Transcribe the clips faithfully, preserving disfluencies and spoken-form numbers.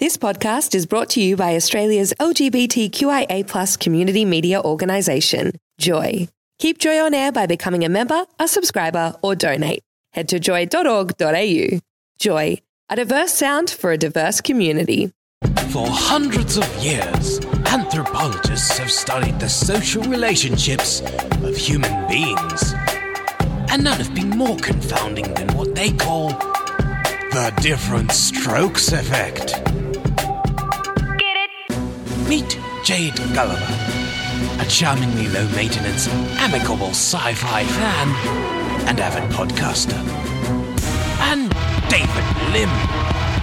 This podcast is brought to you by Australia's L G B T Q I A plus community media organisation, Joy. Keep Joy on air by becoming a member, a subscriber, or donate. Head to joy dot org dot a u. Joy, a diverse sound for a diverse community. For hundreds of years, anthropologists have studied the social relationships of human beings, and none have been more confounding than what they call the Diff'rent Strokes effect. Meet Jade Gulliver, a charmingly low-maintenance, amicable sci-fi fan and avid podcaster. And David Lim,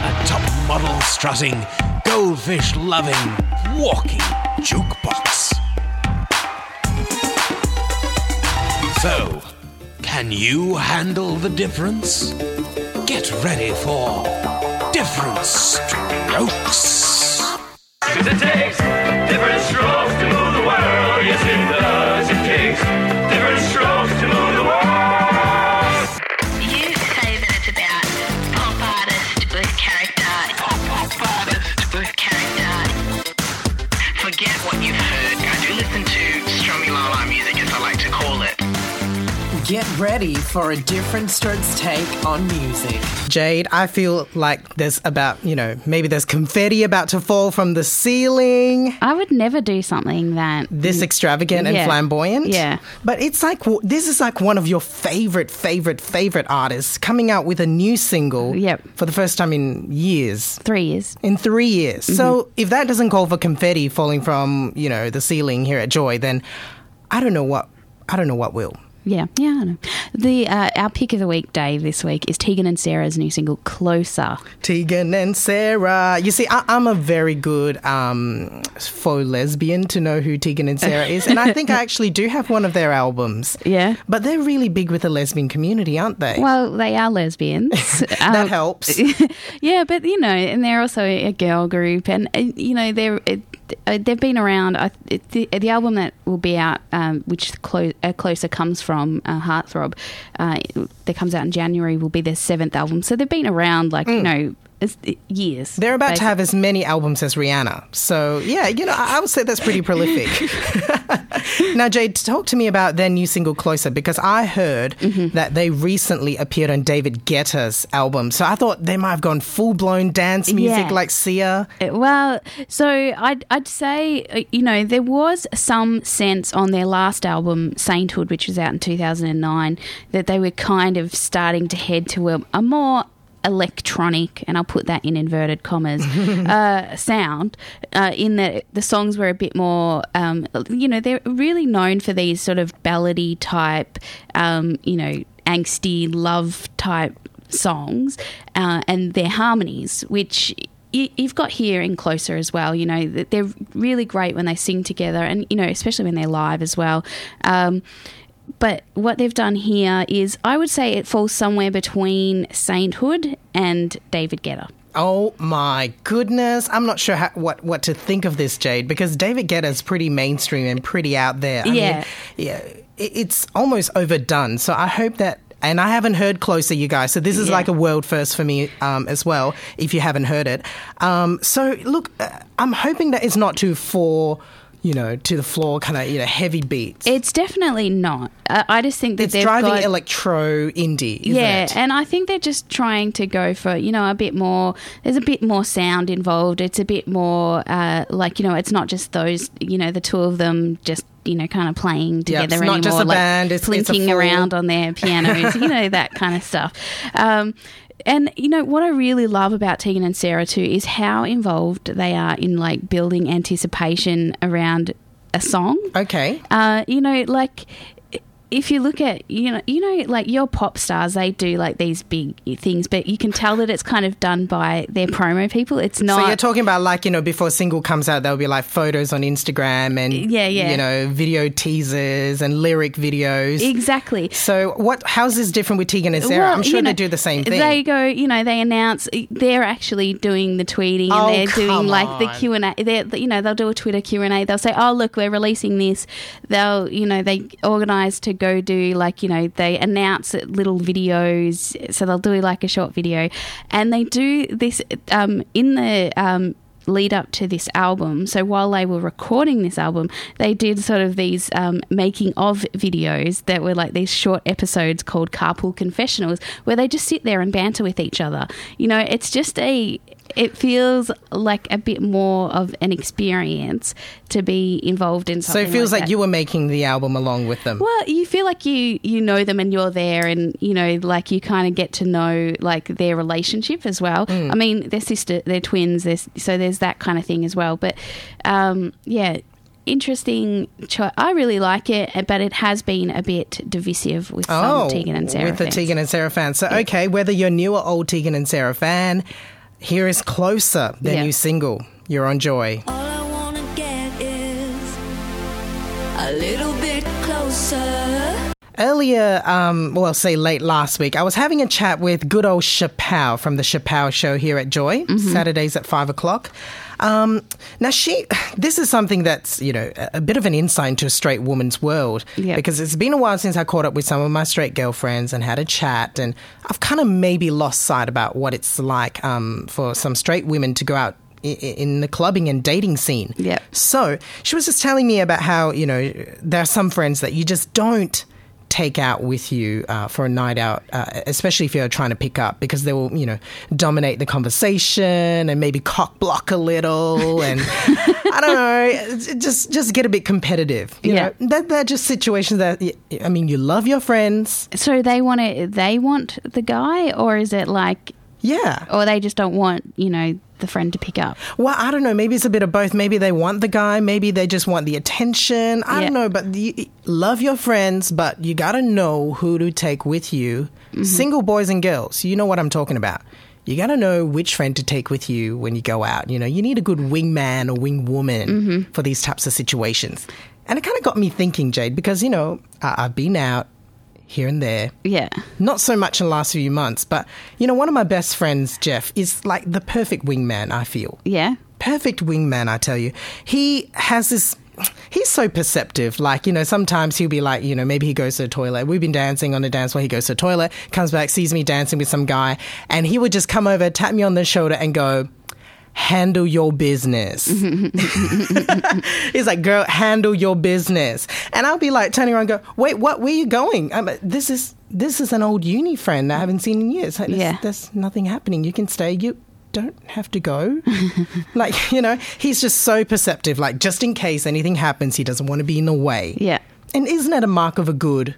a top model-strutting, goldfish-loving, walking jukebox. So, can you handle the difference? Get ready for Diff'rent Strokes. Cause it takes different strokes to move the world. Yes, it does. It takes different strokes to move the world. You say that it's about pop artist birth character. Pop, pop artist birth character. Forget what you've heard. I do listen to Stromulala music, as I like to call it. Get ready for a Diff'rent Strokes take on music. Jade, I feel like there's about, you know, maybe there's confetti about to fall from the ceiling. I would never do something that... This extravagant yeah. and flamboyant? Yeah. But it's like, this is like one of your favourite, favourite, favourite artists coming out with a new single yep. for the first time in years. Three years. In three years. Mm-hmm. So if that doesn't call for confetti falling from, you know, the ceiling here at Joy, then I don't know what, I don't know what will. Yeah, yeah, I know. The, uh, our pick of the week day this week is Tegan and Sara's new single, Closer. Tegan and Sara. You see, I, I'm a very good um, faux lesbian to know who Tegan and Sara is, and I think I actually do have one of their albums. Yeah. But they're really big with the lesbian community, aren't they? Well, they are lesbians. that um, helps. Yeah, but, you know, and they're also a girl group, and, uh, you know, they're... It, They've been around. Uh, the, the album that will be out, um, which clo- uh, Closer comes from uh, Heartthrob, uh, that comes out in January, will be their seventh album. So they've been around, like, mm. you know, it's, it, years. They're about basically. to have as many albums as Rihanna. So, yeah, you know, I, I would say that's pretty prolific. Now, Jade, talk to me about their new single, Closer, because I heard mm-hmm. that they recently appeared on David Guetta's album. So I thought they might have gone full-blown dance music yeah. like Sia. Well, so I'd, I'd say, you know, there was some sense on their last album, Sainthood, which was out in two thousand nine, that they were kind of starting to head to a, a more... electronic, and I'll put that in inverted commas, uh, sound, uh, in that the songs were a bit more, um, you know, they're really known for these sort of ballady type, um, you know, angsty love type songs, uh, and their harmonies, which... You've got here in Closer as well, you know, they're really great when they sing together and, you know, especially when they're live as well. Um, but what they've done here is I would say it falls somewhere between Sainthood and David Guetta. Oh, my goodness. I'm not sure how, what, what to think of this, Jade, because David Guetta's pretty mainstream and pretty out there. I yeah. mean, yeah, it, it's almost overdone. So I hope that... And I haven't heard Closer, you guys, so this is yeah. like a world first for me um, as well, if you haven't heard it. Um, so, look, uh, I'm hoping that it's not too for, you know, to the floor kind of, you know, heavy beats. It's definitely not. Uh, I just think that it's they've driving got, electro indie, isn't yeah, it? Yeah, and I think they're just trying to go for, you know, a bit more, there's a bit more sound involved. It's a bit more uh, like, you know, it's not just those, you know, the two of them just, you know, kind of playing together yep, it's anymore, not just a like band, it's, plinking it's around on their pianos, you know, that kind of stuff. Um, and, you know, what I really love about Tegan and Sara too is how involved they are in, like, building anticipation around a song. Okay. Uh, you know, like... If you look at, you know, you know, like your pop stars, they do like these big things, but you can tell that it's kind of done by their promo people. It's not. So you're talking about like, you know, before a single comes out, there'll be like photos on Instagram and, yeah, yeah. you know, video teasers and lyric videos. Exactly. So what? How's this different with Tegan and Sara? Well, I'm sure you know, they do the same thing. They go, you know, they announce they're actually doing the tweeting and oh, they're doing on. like the Q and A. They're, you know, they'll do a Twitter Q and A. They'll say, oh, look, we're releasing this. They'll, you know, they organise to go do, like, you know, they announce little videos. So they'll do like a short video, and they do this um, in the um, lead up to this album. So while they were recording this album, they did sort of these um, making of videos that were like these short episodes called Carpool Confessionals, where they just sit there and banter with each other. You know, it's just a... It feels like a bit more of an experience to be involved in something. So it feels like, like you were making the album along with them. Well, you feel like you, you know them and you're there, and, you know, like you kind of get to know like their relationship as well. Mm. I mean, they're sister, they're twins, they're, so there's that kind of thing as well. But, um, yeah, interesting choice. I really like it, but it has been a bit divisive with oh, some Tegan and Sara with fans. The Tegan and Sara fans. So, yeah. Okay, whether you're new or old Tegan and Sara fan, here is Closer, their yeah. new single. You're on Joy. All I want to get is a little bit closer. Earlier, um, well, I'll say late last week, I was having a chat with good old Chappelle from the Chappelle Show here at Joy, mm-hmm. Saturdays at five o'clock. Um, now, she, this is something that's, you know, a bit of an insight into a straight woman's world, yep. because it's been a while since I caught up with some of my straight girlfriends and had a chat, and I've kind of maybe lost sight about what it's like um, for some straight women to go out in the clubbing and dating scene. Yep. So she was just telling me about how, you know, there are some friends that you just don't take out with you uh, for a night out, uh, especially if you're trying to pick up, because they will, you know, dominate the conversation and maybe cock block a little, and I don't know, just just get a bit competitive. You yeah, know? That they're just situations that, I mean, you love your friends. So they want to, they want the guy, or is it like, yeah, or they just don't want, you know, the friend to pick up? Well, I don't know. Maybe it's a bit of both. Maybe they want the guy. Maybe they just want the attention. I yeah. don't know. But you love your friends, but you got to know who to take with you. Mm-hmm. Single boys and girls, you know what I'm talking about. You got to know which friend to take with you when you go out. You know, you need a good wingman or wingwoman mm-hmm. for these types of situations. And it kind of got me thinking, Jade, because, you know, I- I've been out here and there. Yeah. Not so much in the last few months, but, you know, one of my best friends, Jeff, is like the perfect wingman, I feel. Yeah. Perfect wingman, I tell you. He has this, he's so perceptive. Like, you know, sometimes he'll be like, you know, maybe he goes to the toilet. We've been dancing on the dance floor. He goes to the toilet, comes back, sees me dancing with some guy, and he would just come over, tap me on the shoulder and go, handle your business. He's like, girl, handle your business. And I'll be like turning around and go, wait, what? Where are you going? I'm like, this is this is an old uni friend that I haven't seen in years. Like, there's, yeah. there's nothing happening. You can stay. You don't have to go. Like, you know, he's just so perceptive. Like, just in case anything happens, he doesn't want to be in the way. Yeah. And isn't that a mark of a good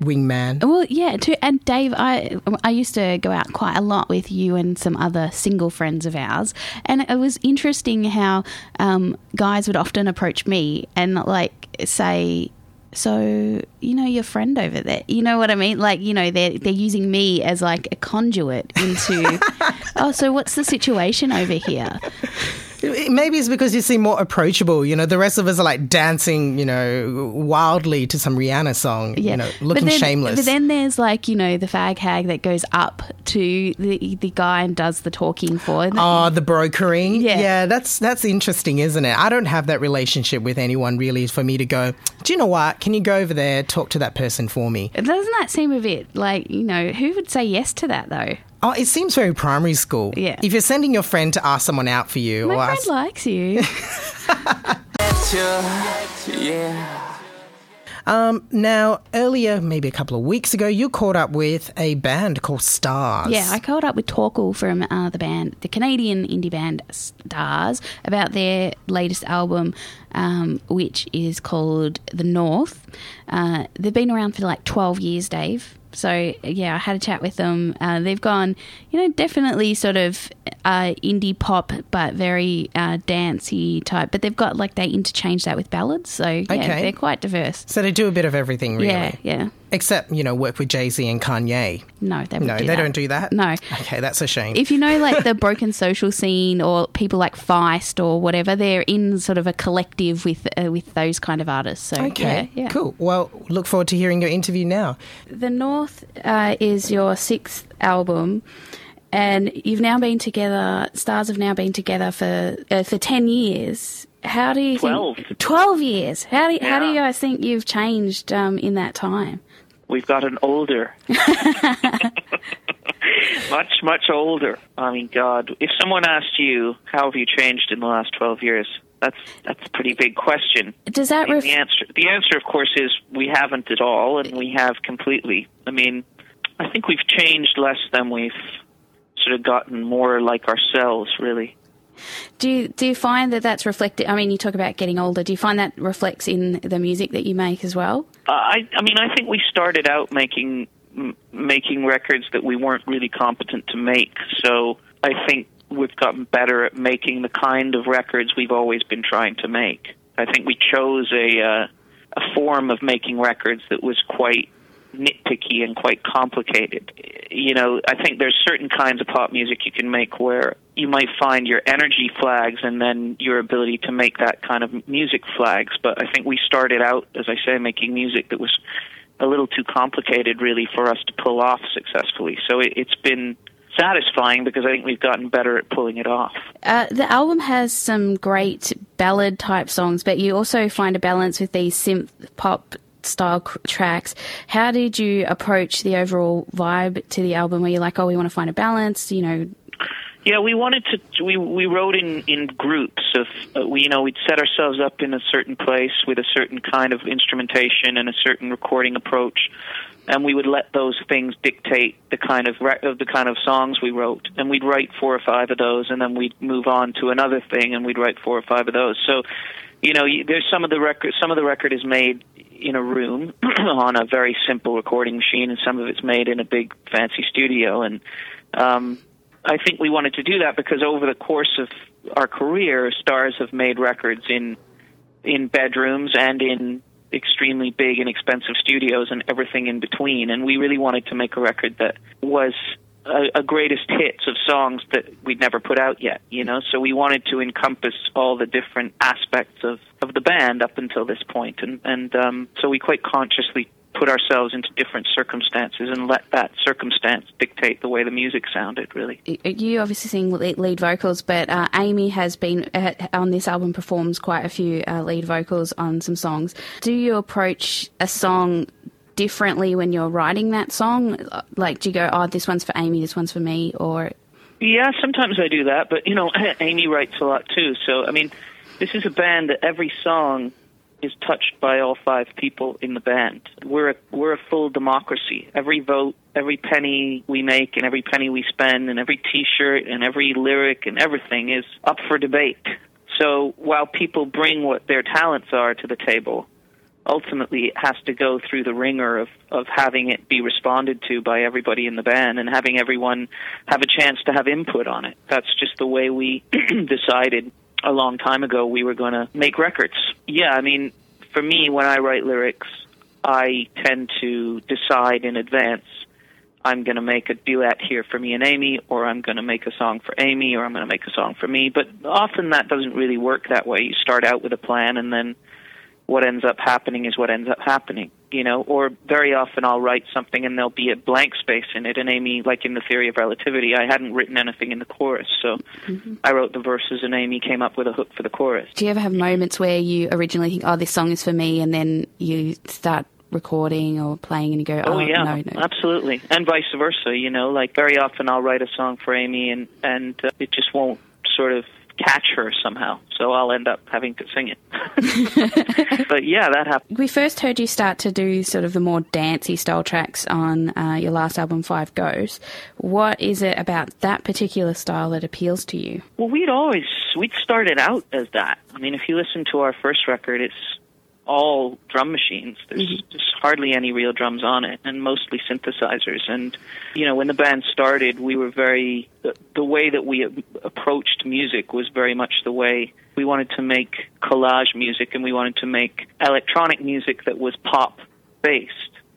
wingman? Well, yeah, too. And Dave, I I used to go out quite a lot with you and some other single friends of ours, and it was interesting how um, guys would often approach me and like say, so, you know, your friend over there, you know what I mean? Like, you know, they're, they're using me as like a conduit into, oh, so what's the situation over here? Maybe it's because you seem more approachable. You know, the rest of us are like dancing, you know, wildly to some Rihanna song, yeah. you know, looking but then, shameless. But then there's like, you know, the fag hag that goes up to the the guy and does the talking for them. Oh, the brokering. Yeah. yeah, that's that's interesting, isn't it? I don't have that relationship with anyone really for me to go, do you know what? Can you go over there, talk to that person for me? Doesn't that seem a bit like, you know, who would say yes to that though? Oh, it seems very primary school. Yeah. If you're sending your friend to ask someone out for you. My or friend ask... likes you. yeah. Um, now, earlier, maybe a couple of weeks ago, you caught up with a band called Stars. Yeah, I caught up with Torquil from uh, the band, the Canadian indie band Stars, about their latest album, um, which is called The North. Uh, they've been around for like twelve years, Dave. So, yeah, I had a chat with them. Uh, they've gone, you know, definitely sort of uh, indie pop, but very uh, dancey type. But they've got, like, they interchange that with ballads. So, yeah, okay. They're quite diverse. So they do a bit of everything, really. Yeah, yeah. Except, you know, work with Jay-Z and Kanye. No, they, no, do they that. don't do that? No. Okay, that's a shame. If you know, like, the Broken Social Scene or people like Feist or whatever, they're in sort of a collective with uh, with those kind of artists. So, okay, yeah, yeah. Cool. Well, look forward to hearing your interview now. The North uh, is your sixth album, and you've now been together, Stars have now been together for uh, for ten years. how do you twelve. think... twelve years. How do, yeah. how do you guys think you've changed um, in that time? We've gotten older. Much, much older. I mean, God, if someone asked you, how have you changed in the last twelve years? That's that's a pretty big question. Does that ref- the answer? The answer, of course, is we haven't at all, and we have completely. I mean, I think we've changed less than we've sort of gotten more like ourselves, really. Do you, do you find that that's reflected? I mean, you talk about getting older. Do you find that reflects in the music that you make as well? Uh, I, I mean, I think we started out making m- making records that we weren't really competent to make. So I think we've gotten better at making the kind of records we've always been trying to make. I think we chose a uh, a form of making records that was quite nitpicky and quite complicated. You know, I think there's certain kinds of pop music you can make where you might find your energy flags and then your ability to make that kind of music flags. But I think we started out, as I say, making music that was a little too complicated, really, for us to pull off successfully. So it, it's been satisfying because I think we've gotten better at pulling it off. Uh, the album has some great ballad-type songs, but you also find a balance with these synth-pop style tracks. How did you approach the overall vibe to the album? Were you like, oh, we want to find a balance, you know? Yeah, we wanted to, we we wrote in, in groups of, uh, we, you know, we'd set ourselves up in a certain place with a certain kind of instrumentation and a certain recording approach, and we would let those things dictate the kind of re- of the kind of songs we wrote, and we'd write four or five of those, and then we'd move on to another thing, and we'd write four or five of those. So, you know, there's some of the record, some of the record is made in a room on a very simple recording machine, and some of it's made in a big fancy studio, and um I think we wanted to do that because over the course of our career, Stars have made records in in bedrooms and in extremely big and expensive studios and everything in between, and we really wanted to make a record that was a, a greatest hits of songs that we'd never put out yet, you know? So we wanted to encompass all the different aspects of, of the band up until this point, and, and um, so we quite consciously put ourselves into different circumstances and let that circumstance dictate the way the music sounded, really. You obviously sing lead vocals, but uh, Amy has been, uh, on this album, performs quite a few uh, lead vocals on some songs. Do you approach a song differently when you're writing that song? Like, do you go, oh, this one's for Amy, this one's for me, or... Yeah, sometimes I do that, but, you know, Amy writes a lot too, so, I mean, this is a band that every song is touched by all five people in the band. We're a, we're a full democracy. Every vote, every penny we make and every penny we spend and every T-shirt and every lyric and everything is up for debate. So while people bring what their talents are to the table, ultimately it has to go through the ringer of, of having it be responded to by everybody in the band and having everyone have a chance to have input on it. That's just the way we decided a long time ago we were going to make records. Yeah, I mean, for me, when I write lyrics, I tend to decide in advance, I'm going to make a duet here for me and Amy, or I'm going to make a song for Amy, or I'm going to make a song for me. But often that doesn't really work that way. You start out with a plan, and then what ends up happening is what ends up happening, you know? Or very often I'll write something, and there'll be a blank space in it. And Amy, like in the Theory of Relativity, I hadn't written anything in the chorus, so mm-hmm. I wrote the verses, and Amy came up with a hook for the chorus. Do you ever have moments where you originally think, oh, this song is for me, and then you start recording or playing and you go, oh, oh yeah, no, no. Absolutely, and vice versa, you know? Like, very often I'll write a song for Amy, and, and uh, it just won't sort of catch her somehow, so I'll end up having to sing it. But yeah, that happened. We first heard you start to do sort of the more dancey style tracks on uh, your last album, Five Ghosts. What is it about that particular style that appeals to you? Well, we'd always, we'd started out as that. I mean, if you listen to our first record, it's all drum machines. There's mm-hmm. just hardly any real drums on it, and mostly synthesizers. And, you know, when the band started, we were very... The, the way that we approached music was very much the way we wanted to make collage music, and we wanted to make electronic music that was pop-based.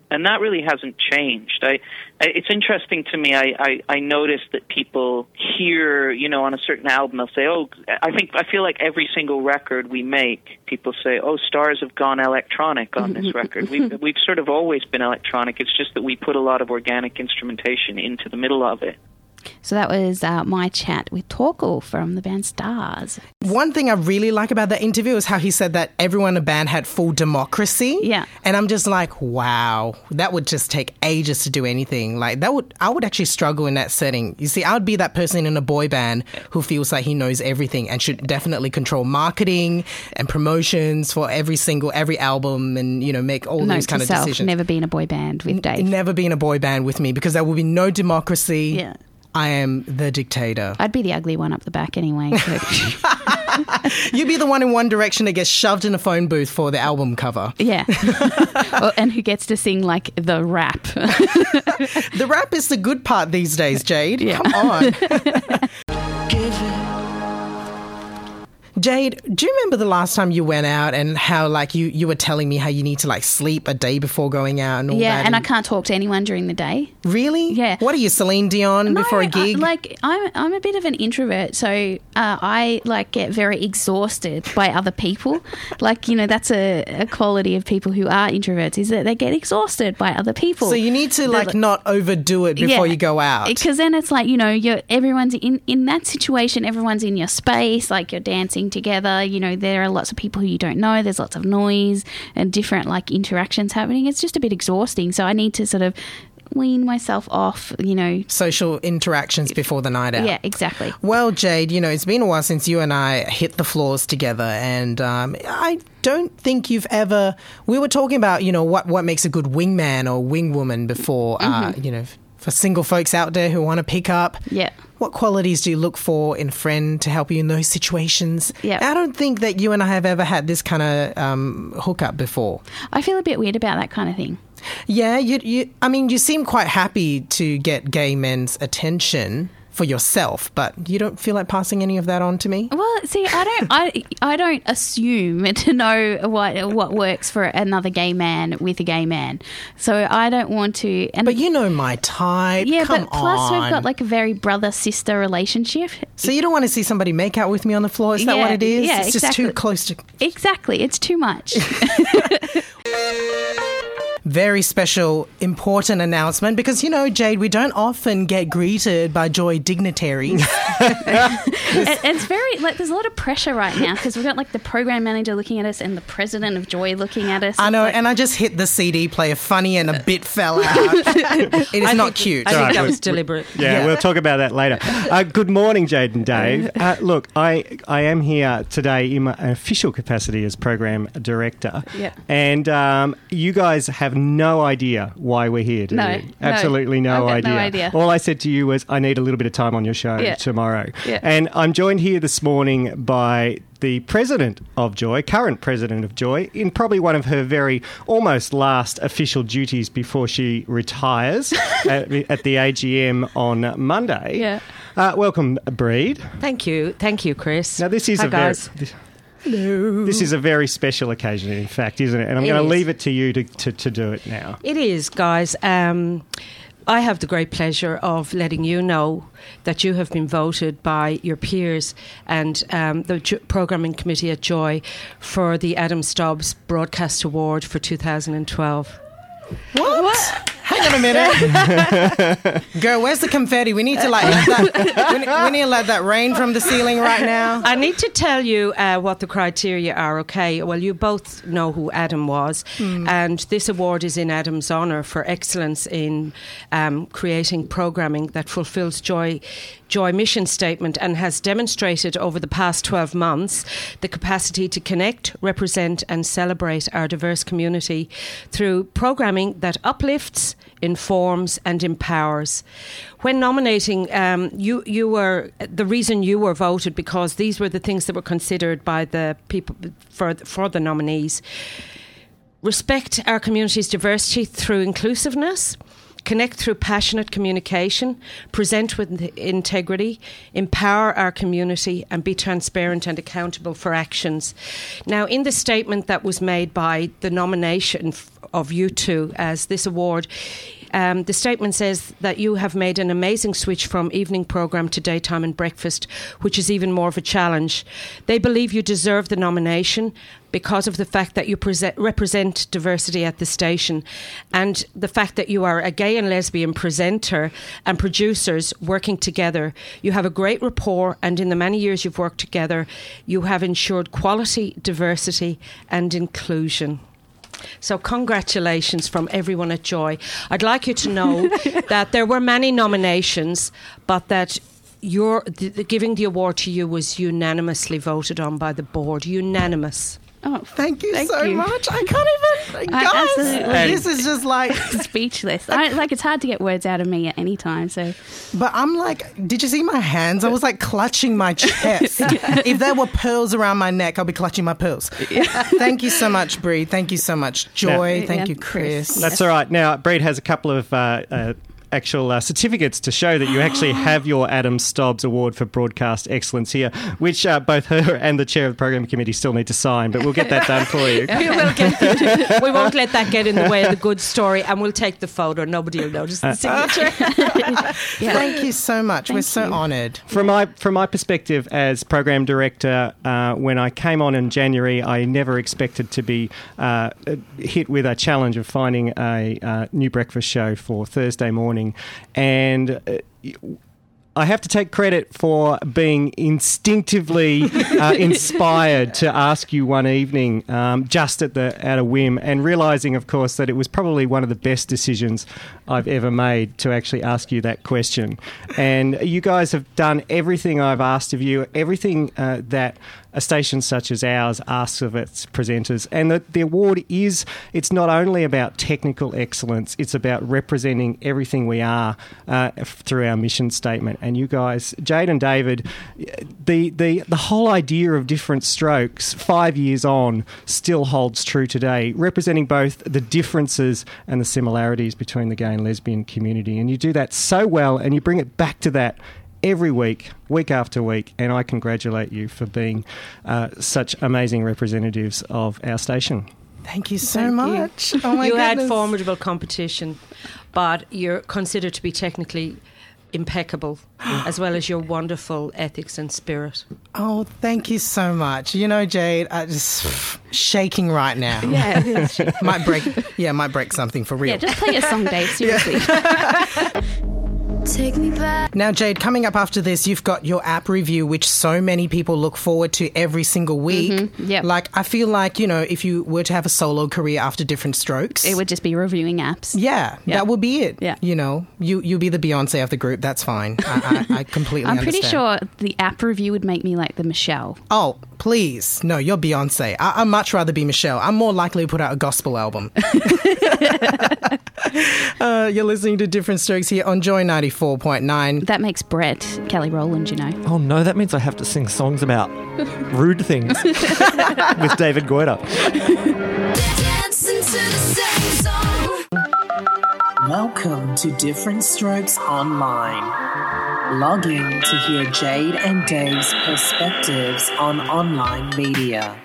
And that really hasn't changed. I, I it's interesting to me. I, I, I notice that people hear, you know, on a certain album, they'll say, oh, I think, I feel like every single record we make, people say, oh, Stars have gone electronic on this record. We've, we've sort of always been electronic. It's just that we put a lot of organic instrumentation into the middle of it. So that was uh, my chat with Torquil from the band Stars. One thing I really like about that interview is how he said that everyone in the band had full democracy. Yeah. And I'm just like, wow, that would just take ages to do anything. Like that would, I would actually struggle in that setting. You see, I would be that person in a boy band who feels like he knows everything and should definitely control marketing and promotions for every single, every album and, you know, make all Note these kind yourself, of decisions. Never be in a boy band with Dave. N- never be in a boy band with me because there will be no democracy. Yeah. I am the dictator. I'd be the ugly one up the back anyway. So. You'd be the one in One Direction that gets shoved in a phone booth for the album cover. Yeah. Well, and who gets to sing like the rap. The rap is the good part these days, Jade. Yeah. Come on. Jade, do you remember the last time you went out and how like you, you were telling me how you need to like sleep a day before going out and all yeah, that? Yeah, and, and I can't talk to anyone during the day. Really? Yeah. What are you, Celine Dion no, before a gig? I, like I'm I'm a bit of an introvert, so uh, I like get very exhausted by other people. Like, you know, that's a, a quality of people who are introverts is that they get exhausted by other people. So you need to like, like not overdo it before yeah, you go out. Because then it's like, you know, you're everyone's in, in that situation, everyone's in your space, like you're dancing together, you know, there are lots of people who you don't know, there's lots of noise and different like interactions happening. It's just a bit exhausting, so I need to sort of wean myself off, you know, social interactions before the night out. Yeah, exactly. Well, Jade, you know, it's been a while since you and I hit the floors together, and um, I don't think you've ever we were talking about, you know, what what makes a good wingman or wingwoman before uh, mm-hmm. you know, for single folks out there who want to pick up. Yeah. What qualities do you look for in a friend to help you in those situations? Yep. I don't think that you and I have ever had this kind of um, hookup before. I feel a bit weird about that kind of thing. Yeah, you, you. I mean, you seem quite happy to get gay men's attention for yourself, but you don't feel like passing any of that on to me? Well, see, I don't I, I don't assume to know what what works for another gay man with a gay man. So I don't want to... And but you know my type. Yeah, Come but plus on. We've got like a very brother-sister relationship. So you don't want to see somebody make out with me on the floor? Is yeah, that what it is? Yeah, it's exactly. Just too close to... Exactly. It's too much. Very special, important announcement because, you know, Jade, we don't often get greeted by joy dignitaries. it, it's very, like, there's a lot of pressure right now because we've got, like, the program manager looking at us and the president of Joy looking at us. I know, like, and I just hit the C D player funny and a bit fell out. It is I not think, cute. I think right, that was deliberate. Yeah, yeah, we'll talk about that later. Uh, good morning, Jade and Dave. Uh, look, I, I am here today in my official capacity as program director. Yeah. And um, you guys have no idea why we're here today. No, absolutely no, no, idea. no idea. All I said to you was, I need a little bit of time on your show yeah. tomorrow. Yeah. And I'm joined here this morning by the president of Joy, current president of Joy, in probably one of her very almost last official duties before she retires at, at the A G M on Monday. Yeah. Uh, welcome, Breed. Thank you. Thank you, Chris. Now, this is Hi, a guys. very... This, Hello. This is a very special occasion, in fact, isn't it? And I'm it going to is. leave it to you to, to, to do it now. It is, guys. Um, I have the great pleasure of letting you know that you have been voted by your peers and um, the J- Programming Committee at Joy for the Adam Stubbs Broadcast Award for two thousand twelve. What? What? Hang on a minute. Girl, where's the confetti? We need to like let that, we, need, we need to let that rain from the ceiling right now. I need to tell you uh, what the criteria are, okay? Well, you both know who Adam was, mm. and this award is in Adam's honour for excellence in um, creating programming that fulfills Joy Joy mission statement and has demonstrated over the past twelve months the capacity to connect, represent and celebrate our diverse community through programming that uplifts, informs and empowers. When nominating, um, you you were the reason you were voted because these were the things that were considered by the people for for the nominees. Respect our community's diversity through inclusiveness. Connect through passionate communication, present with integrity, empower our community and be transparent and accountable for actions. Now, in the statement that was made by the nomination of you two as this award, Um, the statement says that you have made an amazing switch from evening programme to daytime and breakfast, which is even more of a challenge. They believe you deserve the nomination because of the fact that you pre- represent diversity at the station, and the fact that you are a gay and lesbian presenter and producers working together. You have a great rapport, and in the many years you've worked together, you have ensured quality, diversity and inclusion. So congratulations from everyone at Joy. I'd like you to know that there were many nominations, but that your the, the giving the award to you was unanimously voted on by the board. Unanimous. Oh, thank you thank so you. much. I can't even. Guys, I this is just like speechless. I, like it's hard to get words out of me at any time. So, but I'm like, did you see my hands? I was like clutching my chest. If there were pearls around my neck, I'll be clutching my pearls. Yeah. Thank you so much, Bree. Thank you so much, Joy. No. Thank yeah. you, Chris. That's yes. all right. Now, Bree has a couple of. Uh, uh, actual uh, certificates to show that you actually have your Adam Stubbs Award for Broadcast Excellence here, which uh, both her and the chair of the program committee still need to sign, but we'll get that done for you. We will get that. We won't let that get in the way of the good story, and we'll take the photo. Nobody will notice the signature. yeah. Thank you so much. Thank We're so you. honoured. From my from my perspective as program director, uh, when I came on in January, I never expected to be uh, hit with a challenge of finding a uh, new breakfast show for Thursday morning. And uh, I have to take credit for being instinctively uh, inspired to ask you one evening, um, just at the at a whim, and realising, of course, that it was probably one of the best decisions I've ever made to actually ask you that question. And you guys have done everything I've asked of you, everything uh, that a station such as ours asks of its presenters. And the, the award is, it's not only about technical excellence, it's about representing everything we are uh, through our mission statement. And you guys, Jade and David, the, the, the whole idea of Diff'rent Strokes five years on still holds true today, representing both the differences and the similarities between the gay and lesbian community. And you do that so well, and you bring it back to that every week, week after week, and I congratulate you for being uh, such amazing representatives of our station. Thank you so Thank much. You, oh my you had formidable competition, but you're considered to be technically impeccable, as well as your wonderful ethics and spirit. Oh, thank you so much. You know, Jade, I'm just shaking right now. Yeah, it is shaking. might break. Yeah, might break something for real. Yeah, just play a song, Dave. Seriously. Yeah. Take me back. Now, Jade, coming up after this, you've got your app review, which so many people look forward to every single week. Mm-hmm. Yeah. Like, I feel like, you know, if you were to have a solo career after Diff'rent Strokes, it would just be reviewing apps. Yeah, yeah. That would be it. Yeah. You know, you, you'll be the Beyonce of the group. That's fine. I, I, I completely I'm understand. I'm pretty sure the app review would make me like the Michelle. Oh, please. No, you're Beyonce. I, I'd much rather be Michelle. I'm more likely to put out a gospel album. uh, you're listening to Diff'rent Strokes here on Joy ninety-four point nine. That makes Brett Kelly Rowland, you know. Oh, no, that means I have to sing songs about rude things with David Guetta. Welcome to Diff'rent Strokes Online. Log in to hear Jade and Dave's perspectives on online media.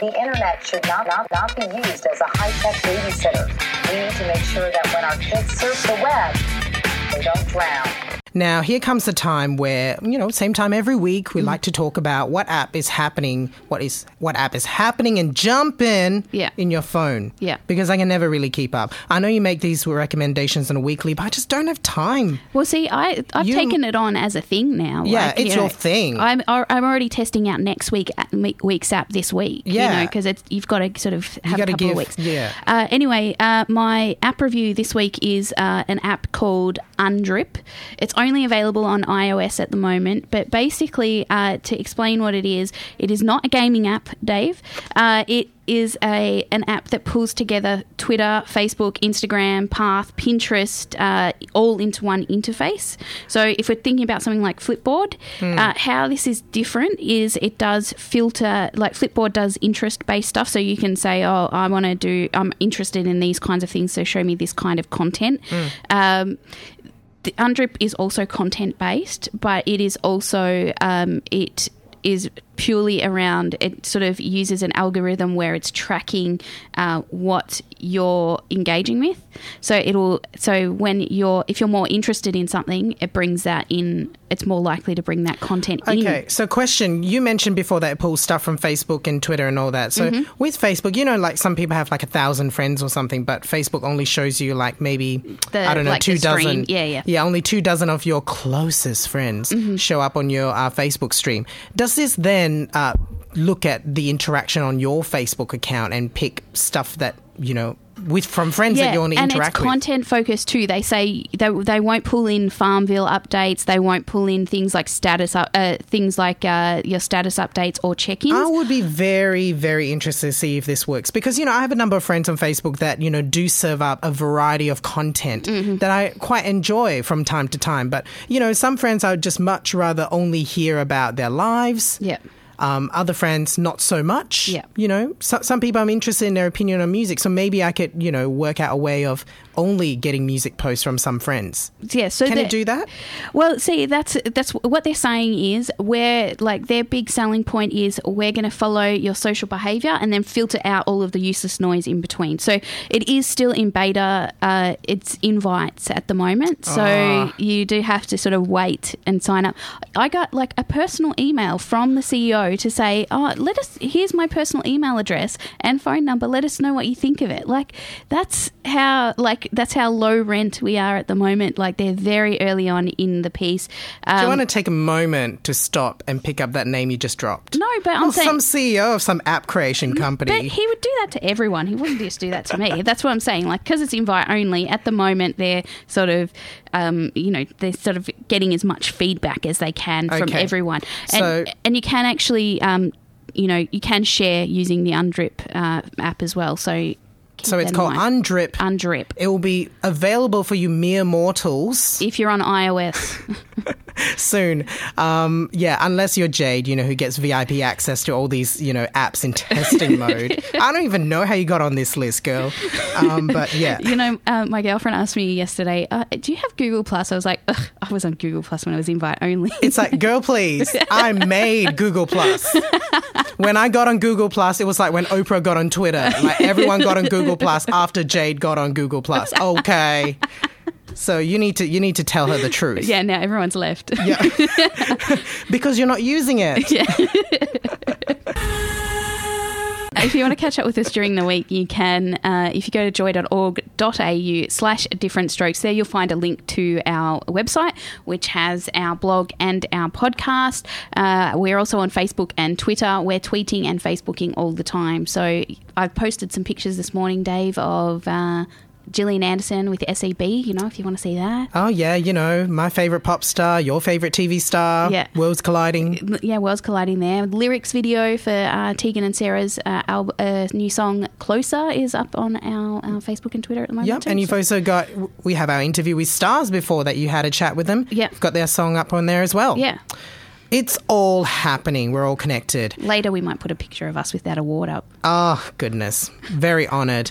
The internet should not, not, not be used as a high-tech babysitter. We need to make sure that when our kids surf the web, they don't drown. Now, here comes the time where, you know, same time every week, we mm. like to talk about what app is happening, what is what app is happening and jump in yeah. in your phone. Yeah. Because I can never really keep up. I know you make these recommendations on a weekly, but I just don't have time. Well, see, I, I've you, taken it on as a thing now. Yeah, like, it's you know, your thing. I'm I'm already testing out next week week's app this week, yeah. you know, because you've got to sort of have you a couple give, of weeks. Yeah. Uh, anyway, uh, my app review this week is uh, an app called Undrip. It's only only available on iOS at the moment, but basically uh, to explain what it is, it is not a gaming app, Dave. Uh, it is a an app that pulls together Twitter, Facebook, Instagram, Path, Pinterest, uh, all into one interface. So if we're thinking about something like Flipboard, mm. uh, how this is different is it does filter, like Flipboard does interest-based stuff. So you can say, oh, I want to do, I'm interested in these kinds of things, so show me this kind of content. Mm. Um The Undrip is also content-based, but it is also um, – it is – purely around, it sort of uses an algorithm where it's tracking uh, what you're engaging with. So it'll so when you're if you're more interested in something, it brings that in. It's more likely to bring that content okay, in. Okay. So question, you mentioned before that it pulls stuff from Facebook and Twitter and all that. So mm-hmm. with Facebook, you know, like some people have like a thousand friends or something, but Facebook only shows you like maybe the, I don't know like two dozen. Yeah, yeah, yeah. Only two dozen of your closest friends mm-hmm. show up on your uh, Facebook stream. Does this then uh, look at the interaction on your Facebook account and pick stuff that you know? With from friends yeah, that you want to interact with. And it's content focused too. They say they they won't pull in Farmville updates. They won't pull in things like status up, uh, things like uh, your status updates or check-ins. I would be very very interested to see if this works because you know I have a number of friends on Facebook that you know do serve up a variety of content mm-hmm. that I quite enjoy from time to time. But you know some friends I would just much rather only hear about their lives. Yeah. Um, other friends, not so much. Yeah. You know, so, some people I'm interested in their opinion on music. So maybe I could, you know, work out a way of only getting music posts from some friends. Yeah. So can it do that? Well, see, that's that's what they're saying is where like their big selling point is we're going to follow your social behavior and then filter out all of the useless noise in between. So it is still in beta. Uh, it's invites at the moment. So oh. you do have to sort of wait and sign up. I got like a personal email from the C E O to say, oh, let us, here's my personal email address and phone number. Let us know what you think of it. Like, that's how, like, that's how low rent we are at the moment. Like, they're very early on in the piece. Um, Do you want to take a moment to stop and pick up that name you just dropped? No, but well, I'm saying... some C E O of some app creation company. But he would do that to everyone. He wouldn't just do that to me. That's what I'm saying. Like, because it's invite only, at the moment they're sort of, um, you know, they're sort of getting as much feedback as they can from okay. everyone. And, so... and you can actually Um, you know, you can share using the Undrip uh, app as well. So, so it's called Undrip. Undrip. It will be available for you mere mortals if you're on iOS soon. Um, yeah, unless you're Jade, you know, who gets V I P access to all these, you know, apps in testing mode. I don't even know how you got on this list, girl. Um, but yeah, you know, uh, my girlfriend asked me yesterday, uh, "Do you have Google Plus?" I was like, ugh, "I was on Google Plus when I was invite only." It's like, girl, please. I made Google Plus. When I got on Google Plus, it was like when Oprah got on Twitter. Like everyone got on Google Plus after Jade got on Google Plus. Okay. So you need to you need to tell her the truth. Yeah, now everyone's left. Yeah. Because you're not using it. Yeah. If you want to catch up with us during the week, you can, uh, if you go to joy dot org dot a u slash different strokes, there you'll find a link to our website, which has our blog and our podcast. Uh, we're also on Facebook and Twitter. We're tweeting and Facebooking all the time. So I've posted some pictures this morning, Dave, of... Uh, Gillian Anderson with S E B, you know, if you want to see that. Oh, yeah, you know, my favourite pop star, your favourite T V star, yeah. Worlds Colliding. Yeah, Worlds Colliding there. Lyrics video for uh, Tegan and Sara's uh, al- uh, new song, Closer, is up on our, our Facebook and Twitter at the moment. Yep, too, and you've so. also got, we have our interview with Stars before that you had a chat with them. Yeah. You've got their song up on there as well. Yeah. It's all happening. We're all connected. Later we might put a picture of us with that award up. Oh, goodness. Very honoured.